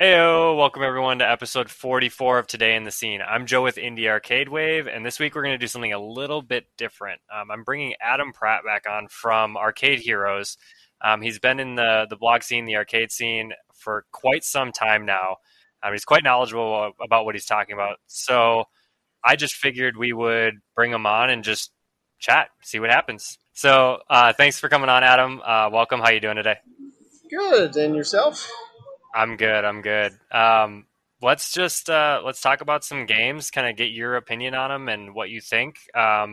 Heyo, welcome everyone to episode 44 of Today in the Scene. I'm Joe with Indie Arcade Wave, and this week we're going to do something a little bit different. I'm bringing Adam Pratt back on from Arcade Heroes. He's been in the blog scene, the arcade scene, for quite some time now. He's quite knowledgeable about what he's talking about. So I just figured we would bring him on and just chat, see what happens. So thanks for coming on, Adam. Welcome. How you doing today? Good. And yourself? I'm good. Let's talk about some games, kind of get your opinion on them and what you think.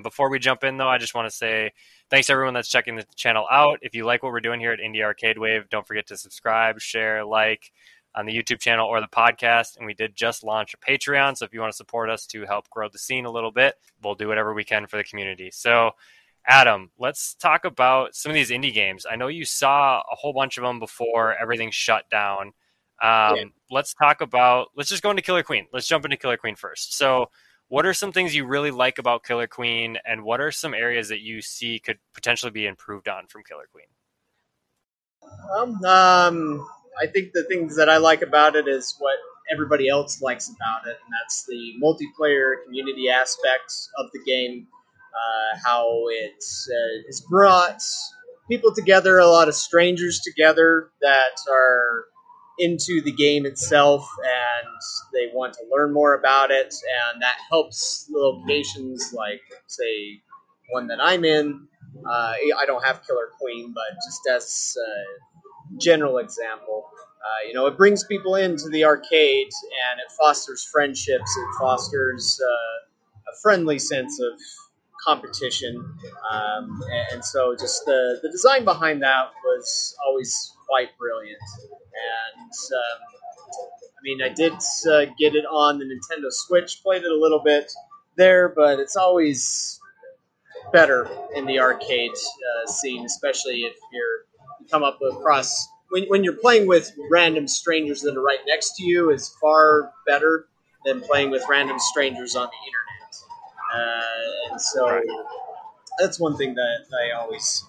Before we jump in, though, I just want to say thanks to everyone that's checking the channel out. If you like what we're doing here at Indie Arcade Wave, don't forget to subscribe, share, like on the YouTube channel or the podcast. And we did just launch a Patreon, so if you want to support us to help grow the scene a little bit, we'll do whatever we can for the community. So, Adam, let's talk about some of these indie games. I know you saw a whole bunch of them before everything shut down. Let's just go into Killer Queen. Let's jump into Killer Queen first. So what are some things you really like about Killer Queen, and what are some areas that you see could potentially be improved on from Killer Queen? I think the things that I like about it is what everybody else likes about it, and that's the multiplayer community aspects of the game, how it's brought people together, a lot of strangers together that are into the game itself, and they want to learn more about it, and that helps locations like, say, one that I'm in. I don't have Killer Queen, but just as a general example, it brings people into the arcade, and it fosters friendships, it fosters a friendly sense of competition, and so just the design behind that was always quite brilliant. And I did get it on the Nintendo Switch, played it a little bit there, but it's always better in the arcade scene, especially if you come up across, when you're playing with random strangers that are right next to you, is far better than playing with random strangers on the internet. And so that's one thing that I always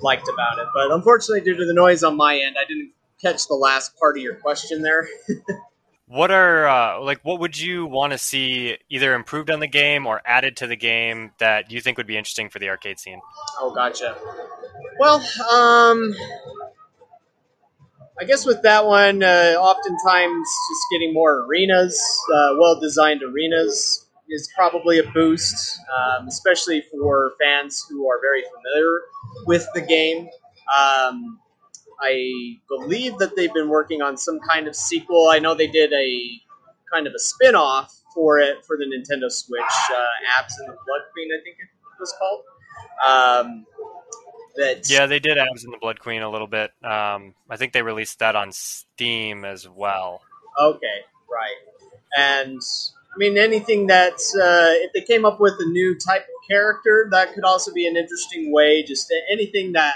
liked about it. But unfortunately, due to the noise on my end, I didn't catch the last part of your question there. What would you want to see either improved on the game or added to the game that you think would be interesting for the arcade scene? Oh, gotcha. Well, I guess with that one, oftentimes just getting more arenas, well-designed arenas, is probably a boost, especially for fans who are very familiar with the game. I believe that they've been working on some kind of sequel. I know they did a kind of a spin-off for it for the Nintendo Switch, Abs in the Blood Queen, I think it was called. They did Abs in the Blood Queen a little bit. I think they released that on Steam as well. Okay, right. And anything that if they came up with a new type of character, that could also be an interesting way. Just anything that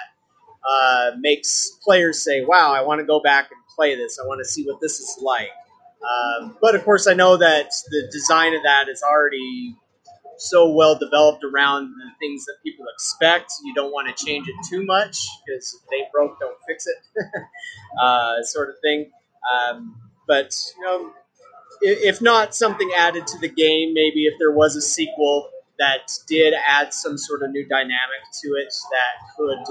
makes players say, wow, I want to go back and play this. I want to see what this is like. But of course, I know that the design of that is already so well developed around the things that people expect. You don't want to change it too much, because if they broke, don't fix it, sort of thing. But, if not something added to the game, maybe if there was a sequel that did add some sort of new dynamic to it that could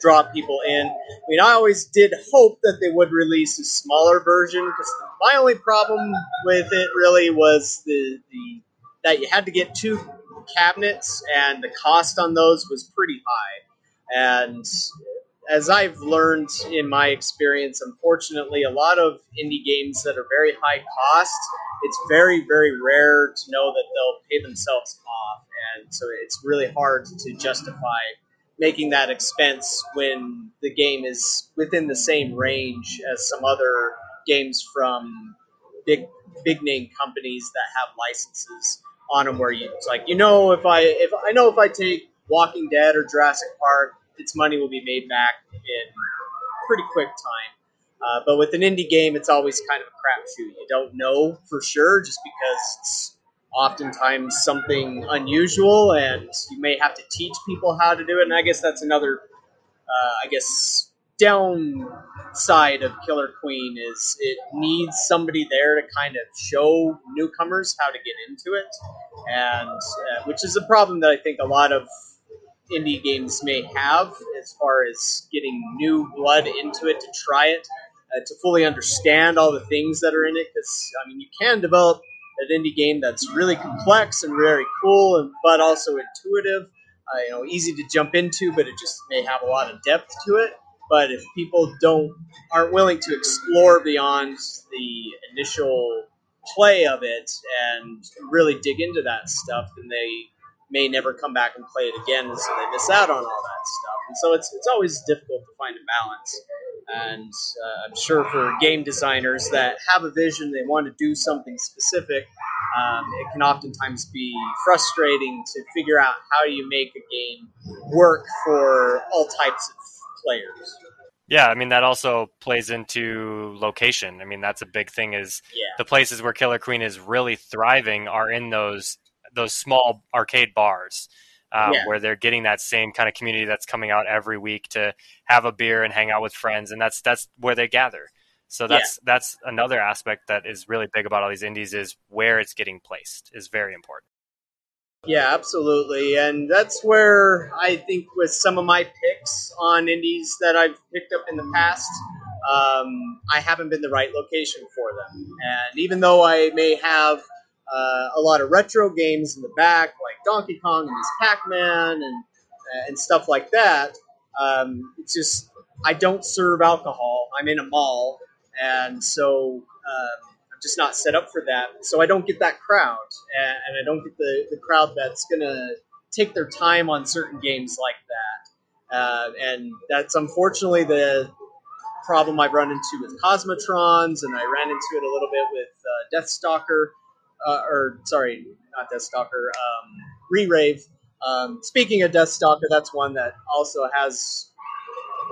draw people in. I always did hope that they would release a smaller version, because my only problem with it really was the that you had to get two cabinets, and the cost on those was pretty high. And as I've learned in my experience, unfortunately, a lot of indie games that are very high cost, it's very, very rare to know that they'll pay themselves off. And so it's really hard to justify making that expense when the game is within the same range as some other games from big name companies that have licenses on them, where it's like, if I take Walking Dead or Jurassic Park, its money will be made back in pretty quick time. But with an indie game, it's always kind of a crapshoot. You don't know for sure, just because it's oftentimes something unusual, and you may have to teach people how to do it. And I guess that's another downside of Killer Queen is it needs somebody there to kind of show newcomers how to get into it, and which is a problem that I think a lot of indie games may have as far as getting new blood into it to try it, to fully understand all the things that are in it, because, I mean, you can develop an indie game that's really complex and very cool, and but also intuitive, you know, easy to jump into, but it just may have a lot of depth to it. But if people aren't willing to explore beyond the initial play of it and really dig into that stuff, then they may never come back and play it again, and so they miss out on all that stuff. And so it's always difficult to find a balance. And I'm sure for game designers that have a vision, they want to do something specific, it can oftentimes be frustrating to figure out how you make a game work for all types of players. Yeah, I mean, that also plays into location. I mean, that's a big thing is the places where Killer Queen is really thriving are in those small arcade bars. Where they're getting that same kind of community that's coming out every week to have a beer and hang out with friends. And that's where they gather. So that's another aspect that is really big about all these indies is where it's getting placed is very important. Yeah, absolutely. And that's where I think with some of my picks on indies that I've picked up in the past, I haven't been the right location for them. And even though I may have a lot of retro games in the back, like Donkey Kong and this Pac-Man and stuff like that. It's just, I don't serve alcohol. I'm in a mall, and so I'm just not set up for that. So I don't get that crowd, and I don't get the crowd that's going to take their time on certain games like that. And that's unfortunately the problem I've run into with Cosmotrons, and I ran into it a little bit with Stalker. Re-Rave. Speaking of Stalker, that's one that also has,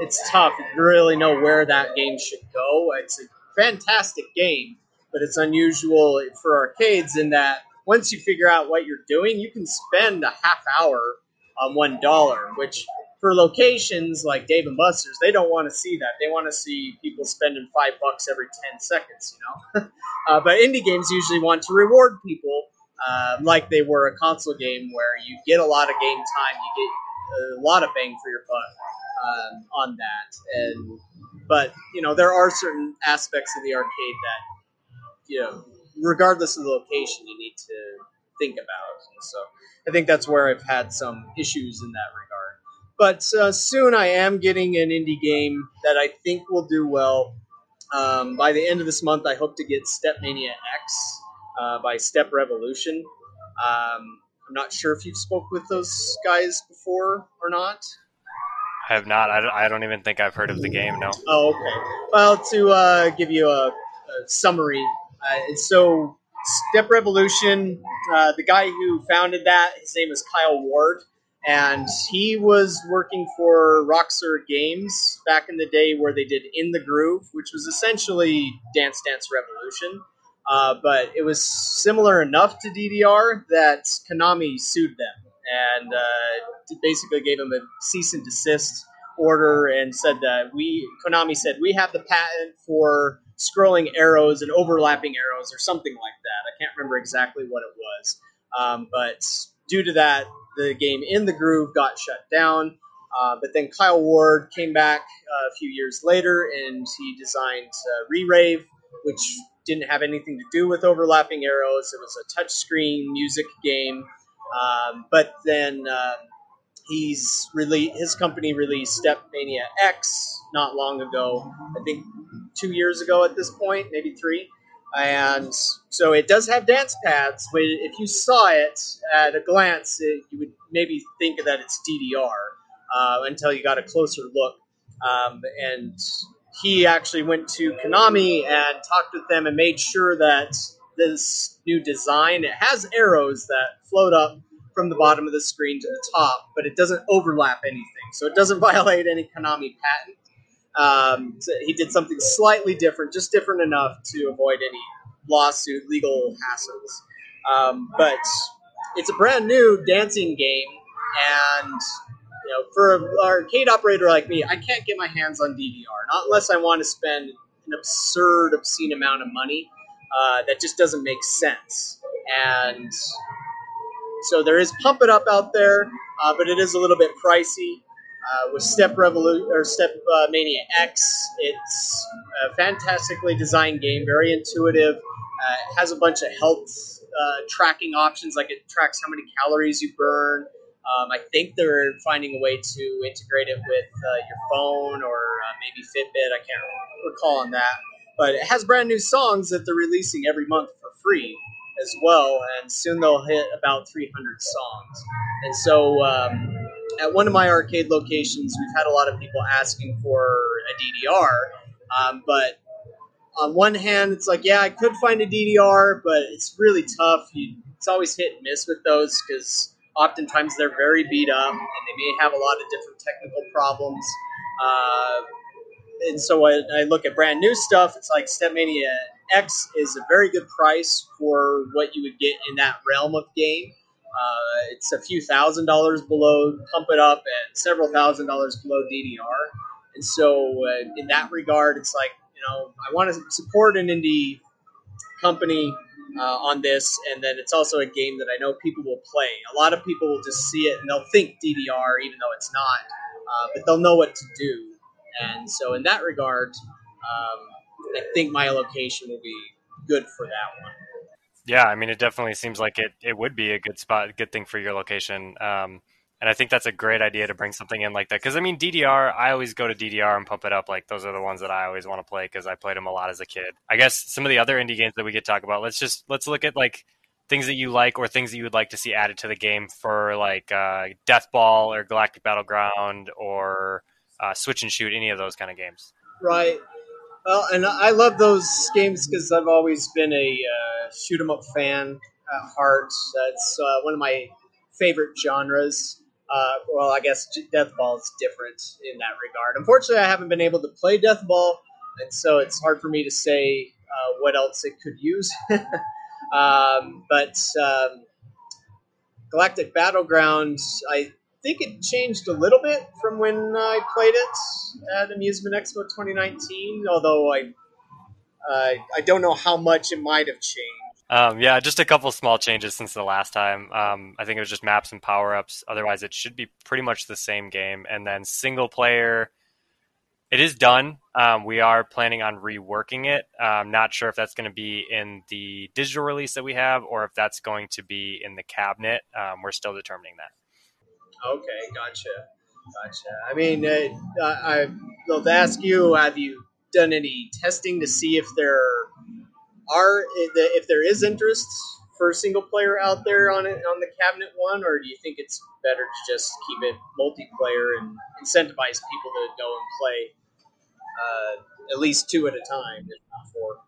it's tough. You really know where that game should go. It's a fantastic game, but it's unusual for arcades in that once you figure out what you're doing, you can spend a half hour on $1, which for locations like Dave & Buster's, they don't want to see that. They want to see people spending $5 every 10 seconds, you know? But indie games usually want to reward people like they were a console game where you get a lot of game time, you get a lot of bang for your buck on that. But, you know, there are certain aspects of the arcade that, you know, regardless of the location, you need to think about. And so I think that's where I've had some issues in that regard. But soon I am getting an indie game that I think will do well. By the end of this month, I hope to get StepMania X by Step Revolution. I'm not sure if you've spoke with those guys before or not. I have not. I don't even think I've heard of the game, no. Oh, okay. Well, to give you a summary, so Step Revolution, the guy who founded that, his name is Kyle Ward. And he was working for Rockstar Games back in the day where they did In the Groove, which was essentially Dance Dance Revolution. But it was similar enough to DDR that Konami sued them and basically gave them a cease and desist order and said that Konami said, we have the patent for scrolling arrows and overlapping arrows or something like that. I can't remember exactly what it was. But due to that, the game In the Groove got shut down, but then Kyle Ward came back a few years later and he designed Re-Rave, which didn't have anything to do with overlapping arrows. It was a touchscreen music game, but then his company released StepMania X not long ago, I think 2 years ago at this point, maybe 3. And so it does have dance pads. But if you saw it at a glance, you would maybe think that it's DDR until you got a closer look. And he actually went to Konami and talked with them and made sure that this new design, it has arrows that float up from the bottom of the screen to the top, but it doesn't overlap anything. So it doesn't violate any Konami patent. So he did something slightly different, just different enough to avoid any lawsuit, legal hassles. But it's a brand new dancing game, and you know, for an arcade operator like me, I can't get my hands on DVR, not unless I want to spend an absurd, obscene amount of money. That just doesn't make sense. And so there is Pump It Up out there, but it is a little bit pricey. With StepMania X, it's a fantastically designed game, very intuitive. It has a bunch of health tracking options, like it tracks how many calories you burn. I think they're finding a way to integrate it with your phone or maybe Fitbit. I can't recall on that. But it has brand new songs that they're releasing every month for free as well, and soon they'll hit about 300 songs. And so at one of my arcade locations, we've had a lot of people asking for a DDR, but on one hand, it's like, yeah, I could find a DDR, but it's really tough. It's always hit and miss with those because oftentimes they're very beat up, and they may have a lot of different technical problems. And so when I look at brand new stuff, it's like StepMania X is a very good price for what you would get in that realm of game. It's a few $1,000s below Pump It Up and several $1,000s below DDR. And so in that regard, it's like, you know, I want to support an indie company on this. And then it's also a game that I know people will play. A lot of people will just see it and they'll think DDR, even though it's not, but they'll know what to do. And so in that regard, I think my location will be good for that one. Yeah, I mean, it definitely seems like it would be a good spot, a good thing for your location. And I think that's a great idea to bring something in like that. Because, I mean, DDR, I always go to DDR and Pump It Up. Like, those are the ones that I always want to play because I played them a lot as a kid. I guess some of the other indie games that we could talk about, let's look at, like, things that you like or things that you would like to see added to the game for, like, Death Ball or Galactic Battleground or... Switch and Shoot, any of those kind of games. Right. Well, and I love those games because I've always been a shoot 'em up fan at heart. That's one of my favorite genres. Well, I guess Death Ball is different in that regard. Unfortunately, I haven't been able to play Death Ball, and so it's hard for me to say what else it could use. But Galactic Battleground, I think it changed a little bit from when I played it at Amusement Expo 2019, although I don't know how much it might have changed. Yeah, just a couple small changes since the last time. I think it was just maps and power-ups. Otherwise, it should be pretty much the same game. And then single player, it is done. We are planning on reworking it. I'm not sure if that's going to be in the digital release that we have or if that's going to be in the cabinet. We're still determining that. Okay, gotcha. I mean, I'll ask you: have you done any testing to see if there is interest for single player out there on the cabinet one, or do you think it's better to just keep it multiplayer and incentivize people to go and play at least two at a time, if not four?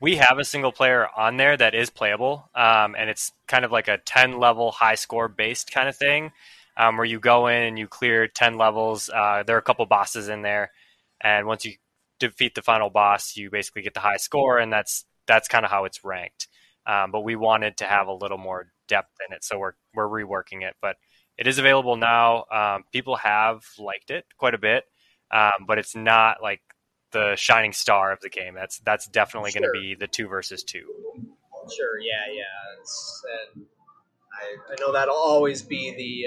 We have a single player on there that is playable, and it's kind of like a 10-level high score based kind of thing. Where you go in and you clear 10 levels. There are a couple bosses in there. And once you defeat the final boss, you basically get the high score, and that's kind of how it's ranked. But we wanted to have a little more depth in it, so we're reworking it. But it is available now. People have liked it quite a bit, but it's not like the shining star of the game. That's definitely sure. Going to be the 2v2. Sure, yeah. I know that'll always be the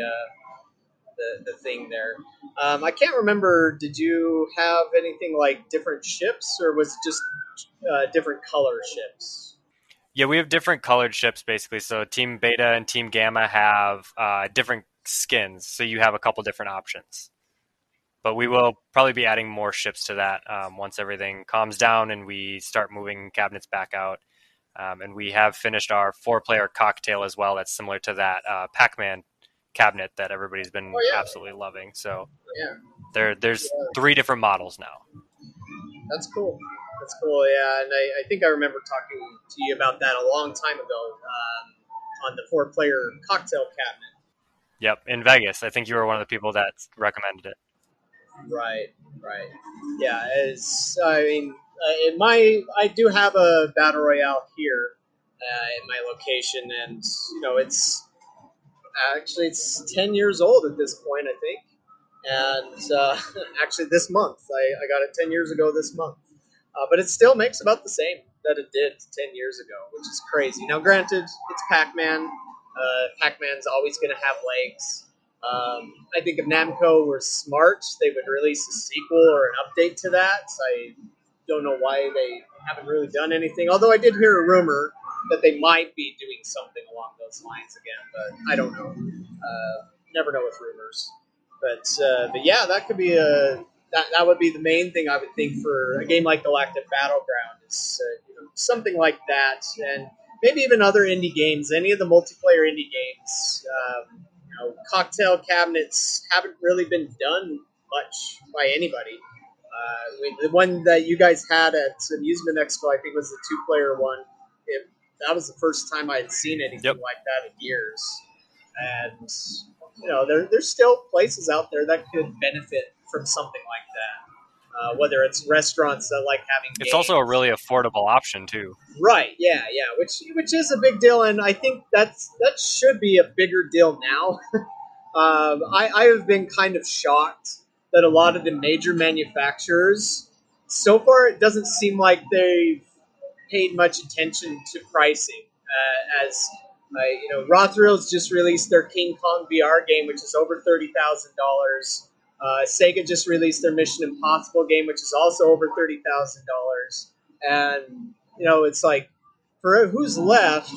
thing there. I can't remember. Did you have anything like different ships, or was it just different color ships? Yeah, we have different colored ships basically. So Team Beta and Team Gamma have different skins, so you have a couple different options. But we will probably be adding more ships to that once everything calms down and we start moving cabinets back out. And we have finished our 4-player cocktail as well. That's similar to that Pac-Man cabinet that everybody's been absolutely loving. So there's 3 different models now. That's cool, yeah. And I think I remember talking to you about that a long time ago on the 4-player cocktail cabinet. Yep, in Vegas. I think you were one of the people that recommended it. Right. Yeah, I do have a Battle Royale here in my location, and it's 10 years old at this point, I think. And actually this month, I got it 10 years ago this month. But it still makes about the same that it did 10 years ago, which is crazy. Now, granted, it's Pac-Man. Pac-Man's always going to have legs. I think if Namco were smart, they would release a sequel or an update to that. So I don't know why they haven't really done anything, although I did hear a rumor that they might be doing something along those lines again, but I don't know. Never know with rumors. But yeah, that could be that would be the main thing I would think for a game like Galactic Battleground is something like that, and maybe even other indie games. Any of the multiplayer indie games, cocktail cabinets haven't really been done much by anybody. The one that you guys had at Amusement Expo, I think, was the two-player one. That was the first time I had seen anything like that in years. And there's still places out there that could benefit from something like that, whether it's restaurants that like having games. It's also a really affordable option too. Right, yeah, which is a big deal, and I think that should be a bigger deal now. I have been kind of shocked that a lot of the major manufacturers, so far it doesn't seem like they've paid much attention to pricing, as... Rothrill's just released their King Kong VR game, which is over $30,000. Sega just released their Mission Impossible game, which is also over $30,000. And, it's like, for who's left,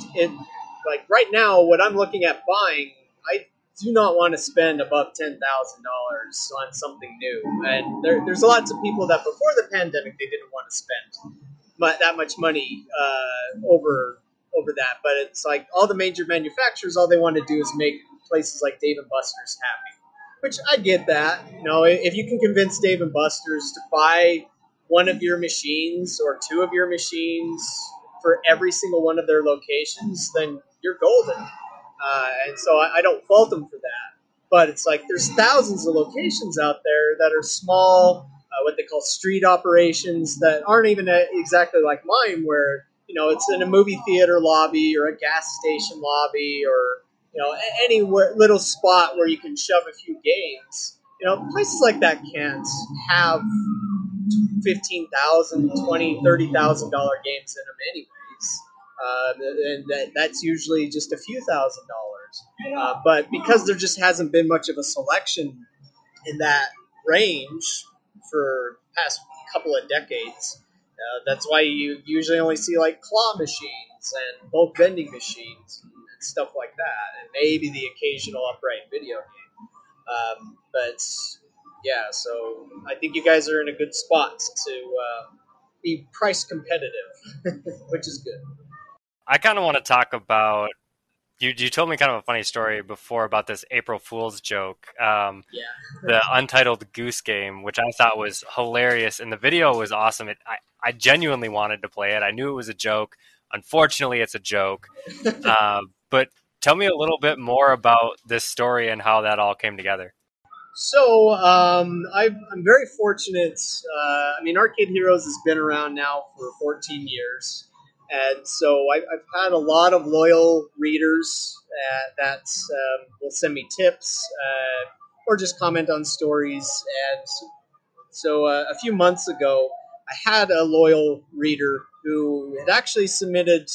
right now, what I'm looking at buying, I do not want to spend above $10,000 on something new. And there's lots of people that before the pandemic, they didn't want to spend that much money over that, but it's like all the major manufacturers, all they want to do is make places like Dave & Buster's happy, which I get that. If you can convince Dave & Buster's to buy one of your machines or two of your machines for every single one of their locations, then you're golden. And so I don't fault them for that. But it's like there's thousands of locations out there that are small, what they call street operations that aren't even exactly like mine, where it's in a movie theater lobby or a gas station lobby or, any little spot where you can shove a few games. Places like that can't have $15,000, $20,000, $30,000 games in them anyways. And that's usually just a few $1,000s. But because there just hasn't been much of a selection in that range for the past couple of decades, that's why you usually only see like claw machines and bulk vending machines and stuff like that, and maybe the occasional upright video game. But yeah, so I think you guys are in a good spot to be price competitive, which is good. I kind of want to talk about, you told me kind of a funny story before about this April Fool's joke, the Untitled Goose Game, which I thought was hilarious, and the video was awesome. I genuinely wanted to play it. I knew it was a joke. Unfortunately, it's a joke. But tell me a little bit more about this story and how that all came together. So I'm very fortunate. Arcade Heroes has been around now for 14 years. And so I've had a lot of loyal readers that will send me tips or just comment on stories. And so a few months ago, I had a loyal reader who had actually submitted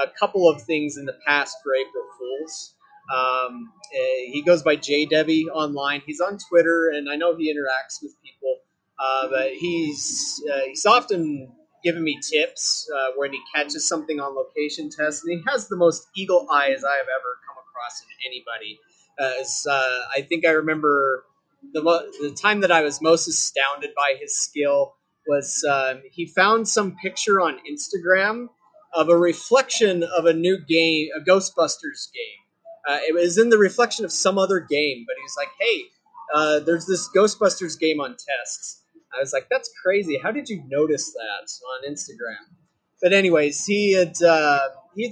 a couple of things in the past for April Fools. He goes by JDebbie online. He's on Twitter, and I know he interacts with people. But he's often giving me tips when he catches something on location tests, and he has the most eagle eyes I have ever come across in anybody. I think I remember the time that I was most astounded by his skill was he found some picture on Instagram of a reflection of a new game, a Ghostbusters game. It was in the reflection of some other game, but he was like, hey, there's this Ghostbusters game on tests. I was like, that's crazy. How did you notice that on Instagram? But anyways, he had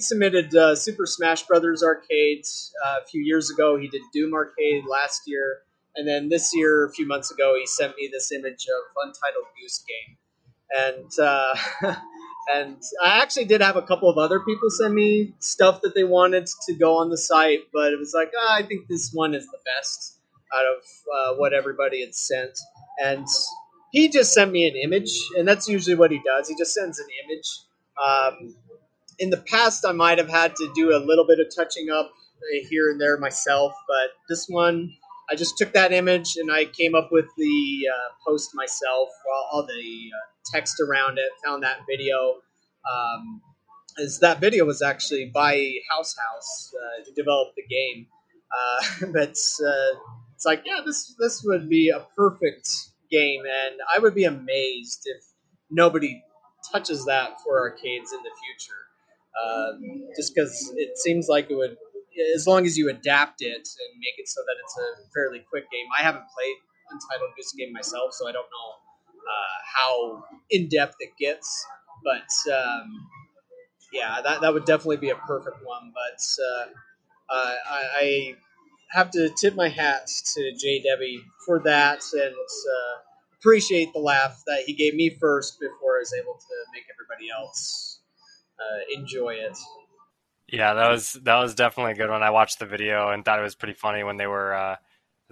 submitted Super Smash Brothers Arcade a few years ago. He did Doom Arcade last year. And then this year, a few months ago, he sent me this image of Untitled Goose Game. And I actually did have a couple of other people send me stuff that they wanted to go on the site, but it was like, I think this one is the best. out of what everybody had sent. And he just sent me an image, and that's usually what he does. He just sends an image. In the past, I might have had to do a little bit of touching up here and there myself, but this one, I just took that image and I came up with the post myself, all the text around it, found that video. That video was actually by House House to develop the game. It's like, yeah, this would be a perfect game, and I would be amazed if nobody touches that for arcades in the future. Just because it seems like it would, as long as you adapt it and make it so that it's a fairly quick game. I haven't played Untitled Goose Game myself, so I don't know how in-depth it gets. But, yeah, that would definitely be a perfect one. But I have to tip my hat to JDebbie for that, and appreciate the laugh that he gave me first before I was able to make everybody else enjoy it. Yeah, that was definitely a good one. I watched the video and thought it was pretty funny when they were, I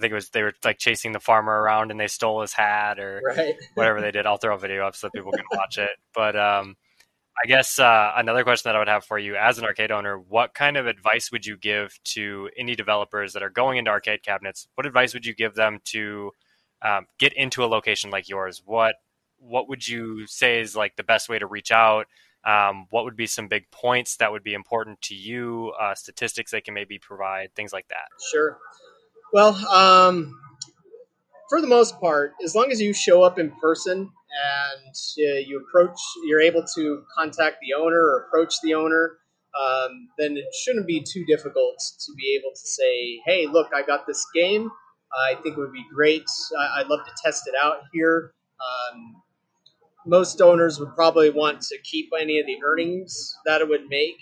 think it was, they were like chasing the farmer around and they stole his hat or right. Whatever they did. I'll throw a video up so that people can watch it. But I guess another question that I would have for you as an arcade owner, what kind of advice would you give to indie developers that are going into arcade cabinets? What advice would you give them to get into a location like yours? What would you say is like the best way to reach out? What would be some big points that would be important to you, statistics they can maybe provide, things like that? Sure. Well, for the most part, as long as you show up in person and you're able to contact the owner or approach the owner, then it shouldn't be too difficult to be able to say, hey, look, I got this game. I think it would be great. I'd love to test it out here. Most owners would probably want to keep any of the earnings that it would make,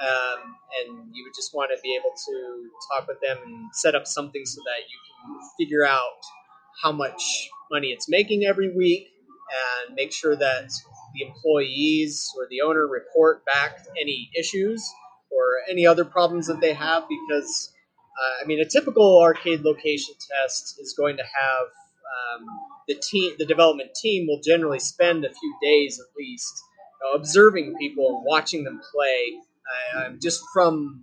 and you would just want to be able to talk with them and set up something so that you can figure out how much money it's making every week and make sure that the employees or the owner report back any issues or any other problems that they have, because a typical arcade location test is going to have the development team will generally spend a few days at least observing people and watching them play just from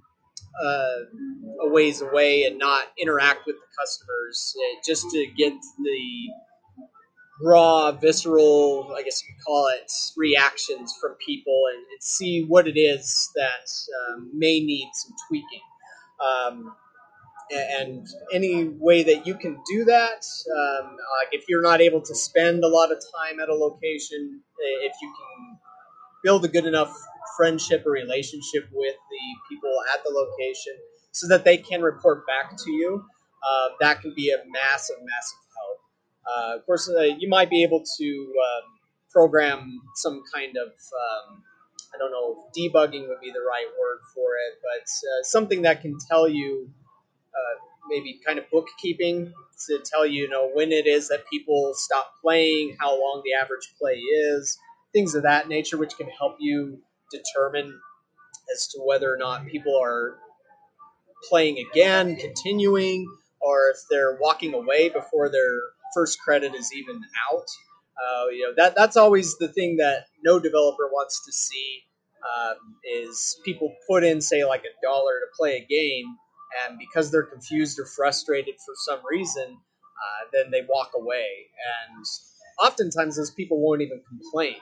a ways away and not interact with the customers, just to get the raw, visceral, I guess you could call it, reactions from people and see what it is that may need some tweaking. And any way that you can do that, like if you're not able to spend a lot of time at a location, if you can build a good enough friendship or relationship with the people at the location so that they can report back to you, that can be a massive, massive help. Of course, you might be able to program some kind of, I don't know if debugging would be the right word for it, but something that can tell you, maybe kind of bookkeeping to tell you, when it is that people stop playing, how long the average play is, things of that nature, which can help you determine as to whether or not people are playing again, continuing, or if they're walking away before their first credit is even out. That's always the thing that no developer wants to see, is people put in, say, like $1 to play a game, and because they're confused or frustrated for some reason, then they walk away. And oftentimes, those people won't even complain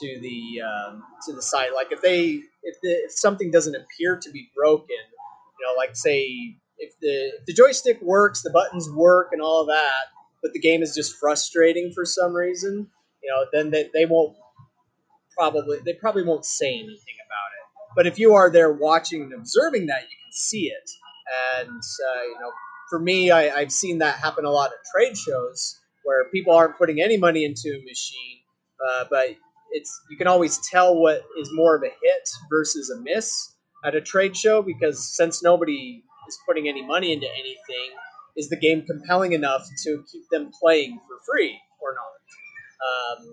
to the site. Like if something doesn't appear to be broken, like say if the joystick works, the buttons work, and all of that, but the game is just frustrating for some reason, then they probably won't say anything about it. But if you are there watching and observing that, you can see it. And, for me, I've seen that happen a lot at trade shows where people aren't putting any money into a machine, but you can always tell what is more of a hit versus a miss at a trade show, because since nobody is putting any money into anything, is the game compelling enough to keep them playing for free or not?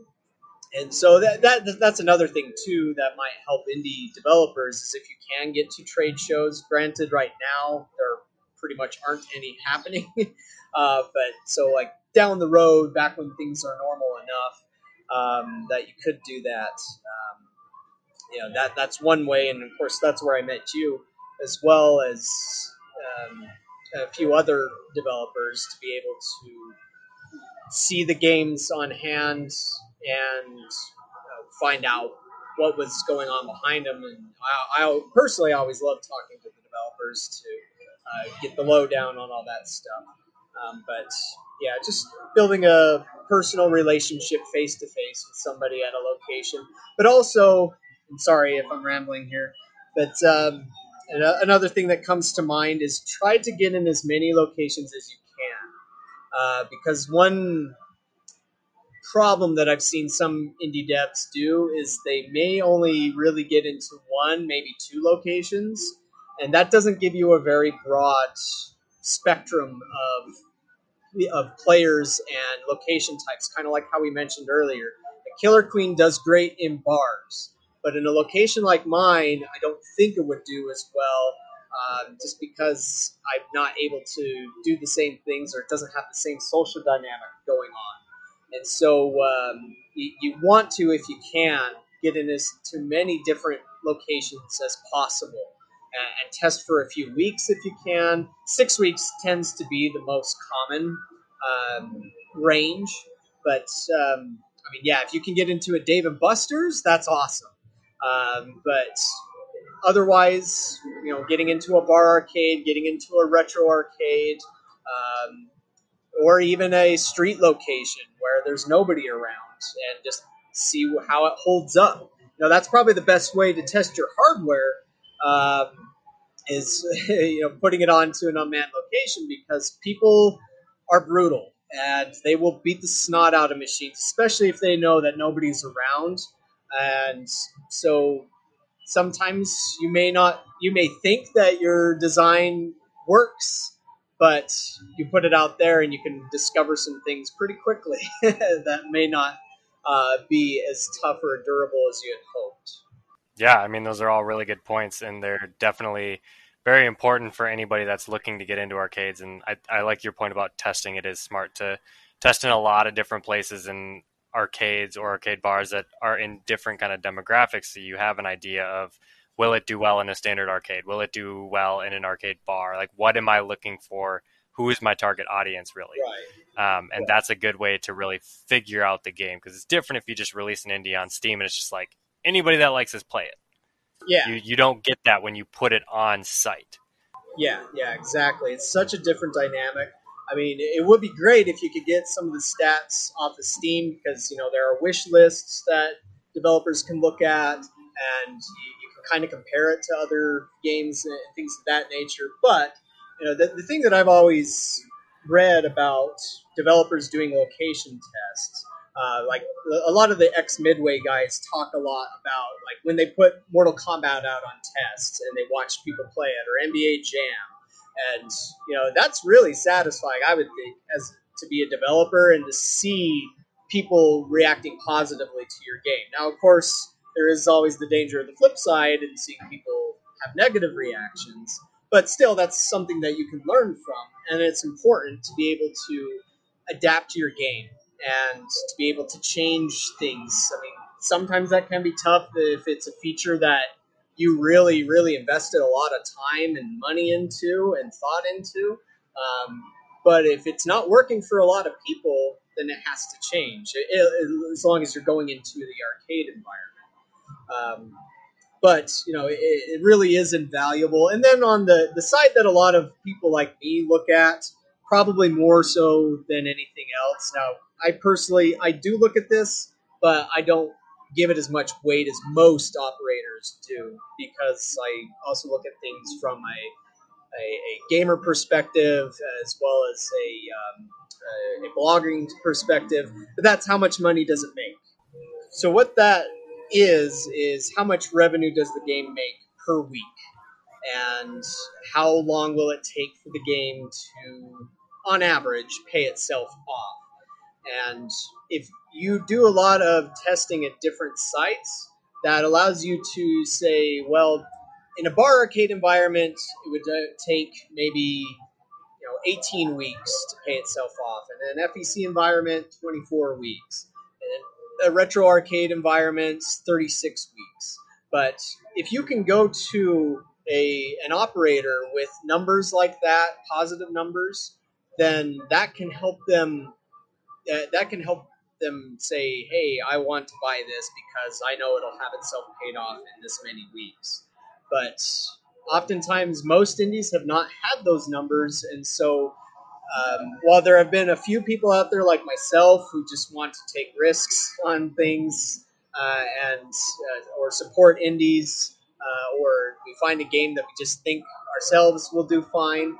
And so that's another thing, too, that might help indie developers is if you can get to trade shows. Granted, right now, they're pretty much aren't any happening. But so like down the road, back when things are normal enough, that you could do that. You know, that's one way. And of course, that's where I met you, as well as a few other developers, to be able to see the games on hand and find out what was going on behind them. And I personally always love talking to the developers to get the lowdown on all that stuff. But yeah, just building a personal relationship face to face with somebody at a location. But also, I'm sorry if I'm rambling here, but another thing that comes to mind is try to get in as many locations as you can. Because one problem that I've seen some indie devs do is they may only really get into one, maybe two locations, and that doesn't give you a very broad spectrum of players and location types, kind of like how we mentioned earlier. The Killer Queen does great in bars, but in a location like mine, I don't think it would do as well, just because I'm not able to do the same things, or it doesn't have the same social dynamic going on. And so you want to, if you can, get in as to many different locations as possible, and test for a few weeks if you can. 6 weeks tends to be the most common range. But, I mean, yeah, if you can get into a Dave & Buster's, that's awesome. But otherwise, you know, getting into a bar arcade, getting into a retro arcade, or even a street location where there's nobody around, and just see how it holds up. Now, that's probably the best way to test your hardware, is putting it onto an unmanned location, because people are brutal and they will beat the snot out of machines, especially if they know that nobody's around. And so sometimes you may think that your design works, but you put it out there and you can discover some things pretty quickly that may not be as tough or durable as you had hoped. Yeah, I mean, those are all really good points, and they're definitely very important for anybody that's looking to get into arcades. And I like your point about testing. It is smart to test in a lot of different places and arcades or arcade bars that are in different kind of demographics, so you have an idea of, will it do well in a standard arcade? Will it do well in an arcade bar? Like, what am I looking for? Who is my target audience, really? Right. And that's a good way to really figure out the game, because it's different if you just release an indie on Steam and it's just like, anybody that likes this, play it. Yeah. You don't get that when you put it on site. Yeah, exactly. It's such a different dynamic. I mean, it would be great if you could get some of the stats off of Steam, because, there are wish lists that developers can look at, and kind of compare it to other games and things of that nature. But the thing that I've always read about developers doing location tests, like a lot of the ex-Midway guys talk a lot about, like, when they put Mortal Kombat out on tests and they watched people play it, or NBA Jam, and that's really satisfying, I would think, as to be a developer, and to see people reacting positively to your game. Now, of course, there is always the danger of the flip side and seeing people have negative reactions, but still, that's something that you can learn from, and it's important to be able to adapt to your game and to be able to change things. I mean, sometimes that can be tough if it's a feature that you really, really invested a lot of time and money into and thought into, but if it's not working for a lot of people, then it has to change, as long as you're going into the arcade environment. But, it really is invaluable. And then on the side that a lot of people like me look at, probably more so than anything else. Now, I personally, I do look at this, but I don't give it as much weight as most operators do, because I also look at things from a gamer perspective, as well as a blogging perspective. But that's how much money does it make. So what that is how much revenue does the game make per week, and how long will it take for the game to, on average, pay itself off. And if you do a lot of testing at different sites, that allows you to say, well, in a bar arcade environment, it would take maybe 18 weeks to pay itself off. And an FEC environment, 24 weeks. And a retro arcade environment, 36 weeks. But if you can go to an operator with numbers like that, positive numbers, then that can help them. That can help them say, "Hey, I want to buy this because I know it'll have itself paid off in this many weeks." But oftentimes, most indies have not had those numbers, and so while there have been a few people out there like myself who just want to take risks on things or support indies, or we find a game that we just think ourselves will do fine,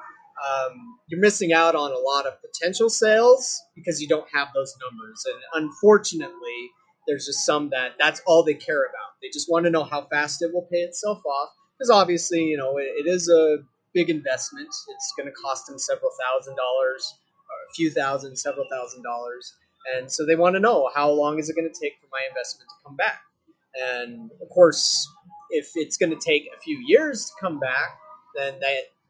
you're missing out on a lot of potential sales because you don't have those numbers. And unfortunately, there's just some that's all they care about. They just want to know how fast it will pay itself off. Because obviously, you know, it is a big investment. It's going to cost them several $1,000s, or a few thousand, several $1,000s. And so they want to know, how long is it going to take for my investment to come back? And of course, if it's going to take a few years to come back, then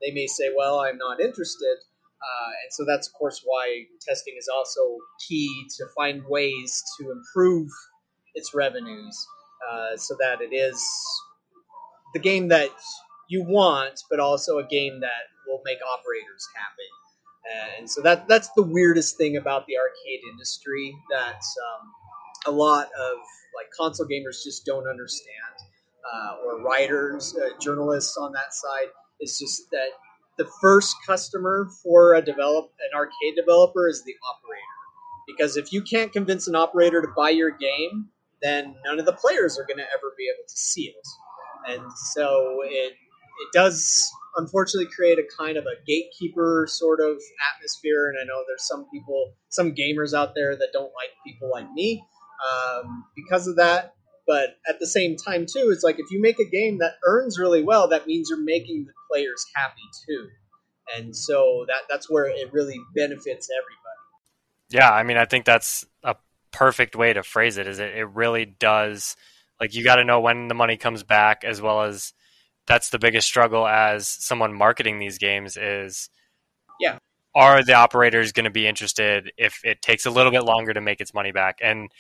they may say, well, I'm not interested. And so that's, of course, why testing is also key to find ways to improve its revenues so that it is the game that you want, but also a game that will make operators happy. And so that's the weirdest thing about the arcade industry that a lot of like console gamers just don't understand. Or writers, journalists on that side, it's just that the first customer for an arcade developer is the operator. Because if you can't convince an operator to buy your game, then none of the players are going to ever be able to see it. And so it does unfortunately create a kind of a gatekeeper sort of atmosphere. And I know there's some people, some gamers out there that don't like people like me because of that. But at the same time, too, it's like if you make a game that earns really well, that means you're making the players happy, too. And so that's where it really benefits everybody. Yeah, I mean, I think that's a perfect way to phrase it, is it really does. Like, you got to know when the money comes back, as well as that's the biggest struggle as someone marketing these games is, yeah, are the operators going to be interested if it takes a little bit longer to make its money back? And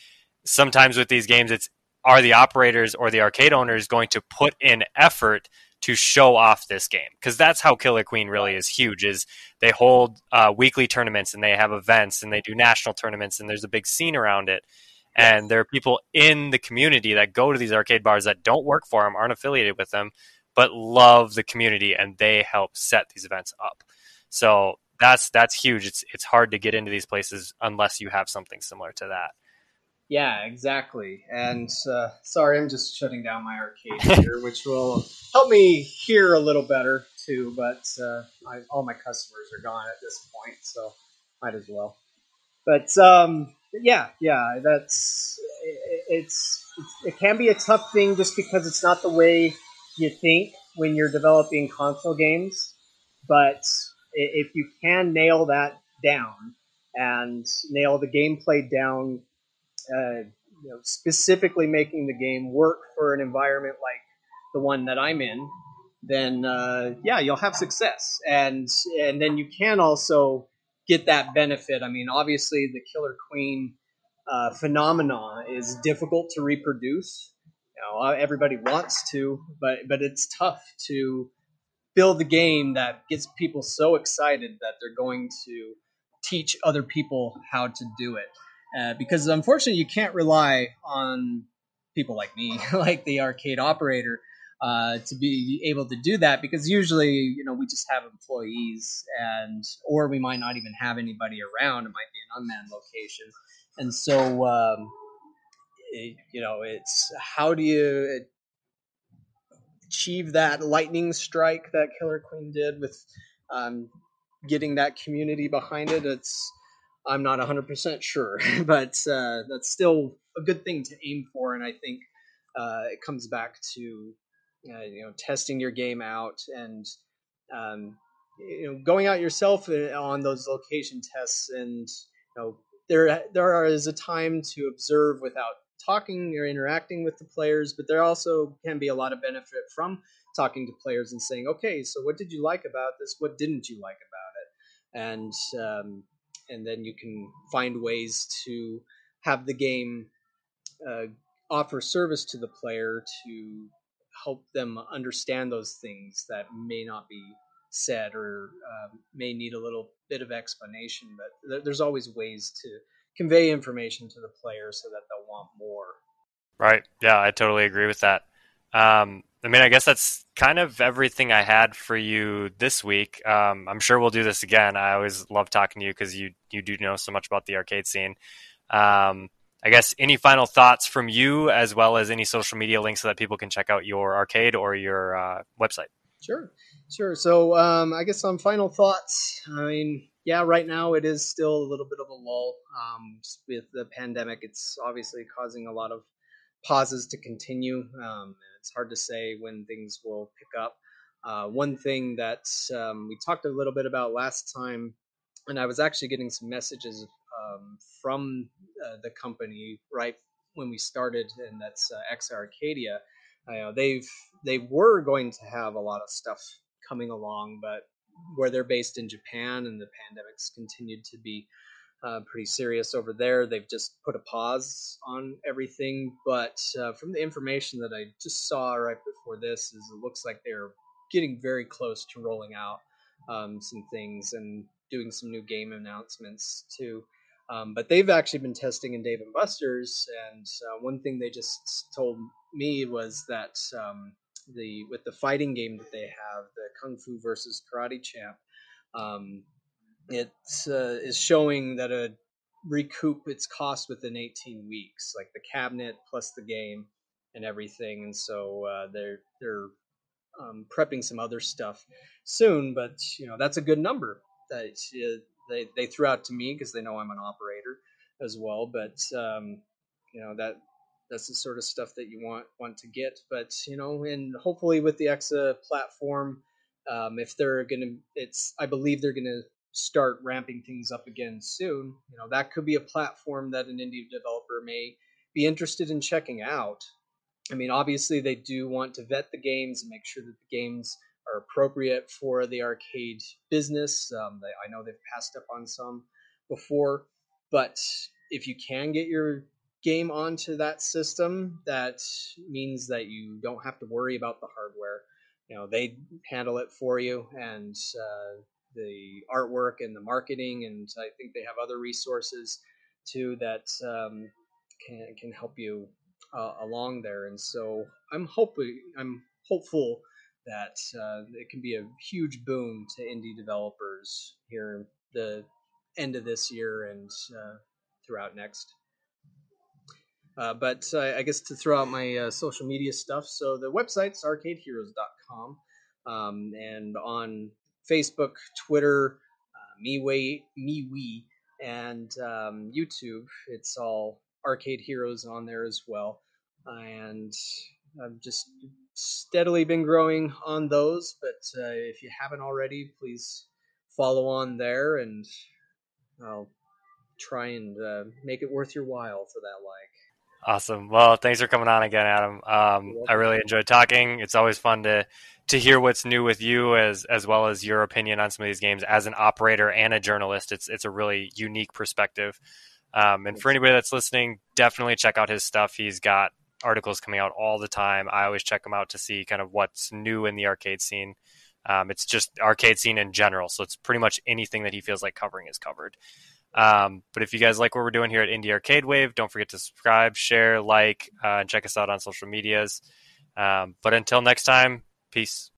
sometimes with these games, it's, are the operators or the arcade owners going to put in effort to show off this game? Because that's how Killer Queen really is huge, is they hold weekly tournaments and they have events and they do national tournaments and there's a big scene around it. And there are people in the community that go to these arcade bars that don't work for them, aren't affiliated with them, but love the community, and they help set these events up. So that's huge. It's hard to get into these places unless you have something similar to that. Yeah, exactly. And sorry, I'm just shutting down my arcade here, which will help me hear a little better too. But all my customers are gone at this point, so might as well. But yeah, it can be a tough thing just because it's not the way you think when you're developing console games. But if you can nail that down and nail the gameplay down, you know, specifically making the game work for an environment like the one that I'm in, then yeah, you'll have success, and then you can also get that benefit. I mean, obviously, the Killer Queen phenomena is difficult to reproduce. You know, everybody wants to, but it's tough to build a game that gets people so excited that they're going to teach other people how to do it. Because unfortunately, you can't rely on people like me, like the arcade operator, to be able to do that. Because usually, you know, we just have employees, or we might not even have anybody around. It might be an unmanned location, and so it's how do you achieve that lightning strike that Killer Queen did with getting that community behind it? I'm not 100% sure, but that's still a good thing to aim for. And I think it comes back to testing your game out and going out yourself on those location tests. And you know, there is a time to observe without talking or interacting with the players, but there also can be a lot of benefit from talking to players and saying, okay, so what did you like about this? What didn't you like about it? and then you can find ways to have the game offer service to the player to help them understand those things that may not be said or may need a little bit of explanation. But there's always ways to convey information to the player so that they'll want more. Right. Yeah, I totally agree with that. I mean, I guess that's kind of everything I had for you this week. I'm sure we'll do this again. I always love talking to you because you do know so much about the arcade scene. I guess any final thoughts from you, as well as any social media links so that people can check out your arcade or your website? Sure. So I guess on final thoughts, I mean, yeah, right now it is still a little bit of a lull with the pandemic. It's obviously causing a lot of pauses to continue. It's hard to say when things will pick up. One thing that we talked a little bit about last time, and I was actually getting some messages from the company right when we started, and that's X Arcadia. They were going to have a lot of stuff coming along, but where they're based in Japan and the pandemic's continued to be pretty serious over there, they've just put a pause on everything. But from the information that I just saw right before this, is it looks like they're getting very close to rolling out some things and doing some new game announcements too. But they've actually been testing in Dave & Buster's, and one thing they just told me was that with the fighting game that they have, the Kung Fu versus Karate Champ, it is showing that it recoup its cost within 18 weeks, like the cabinet plus the game and everything. And so they're prepping some other stuff soon, but that's a good number that they threw out to me because they know I'm an operator as well. But that's the sort of stuff that you want to get. But and hopefully with the Exa platform, if they're gonna, I believe they're gonna start ramping things up again soon. That could be a platform that an indie developer may be interested in checking out. I mean, obviously they do want to vet the games and make sure that the games are appropriate for the arcade business. I know they've passed up on some before, but if you can get your game onto that system, that means that you don't have to worry about the hardware. They handle it for you, and the artwork and the marketing, and I think they have other resources too that can help you along there. And so I'm hopeful that it can be a huge boon to indie developers here the end of this year and throughout next. But I guess to throw out my social media stuff, so the website's arcadeheroes.com, and on Facebook, Twitter, MeWe, and YouTube, it's all Arcade Heroes on there as well. And I've just steadily been growing on those, but if you haven't already, please follow on there, and I'll try and make it worth your while for that like. Awesome. Well, thanks for coming on again, Adam. I really enjoyed talking. It's always fun to hear what's new with you, as well as your opinion on some of these games as an operator and a journalist. It's a really unique perspective. And for anybody that's listening, definitely check out his stuff. He's got articles coming out all the time. I always check them out to see kind of what's new in the arcade scene. It's just arcade scene in general, so it's pretty much anything that he feels like covering is covered. But if you guys like what we're doing here at Indie Arcade Wave, don't forget to subscribe, share, like, and check us out on social medias. But until next time, peace.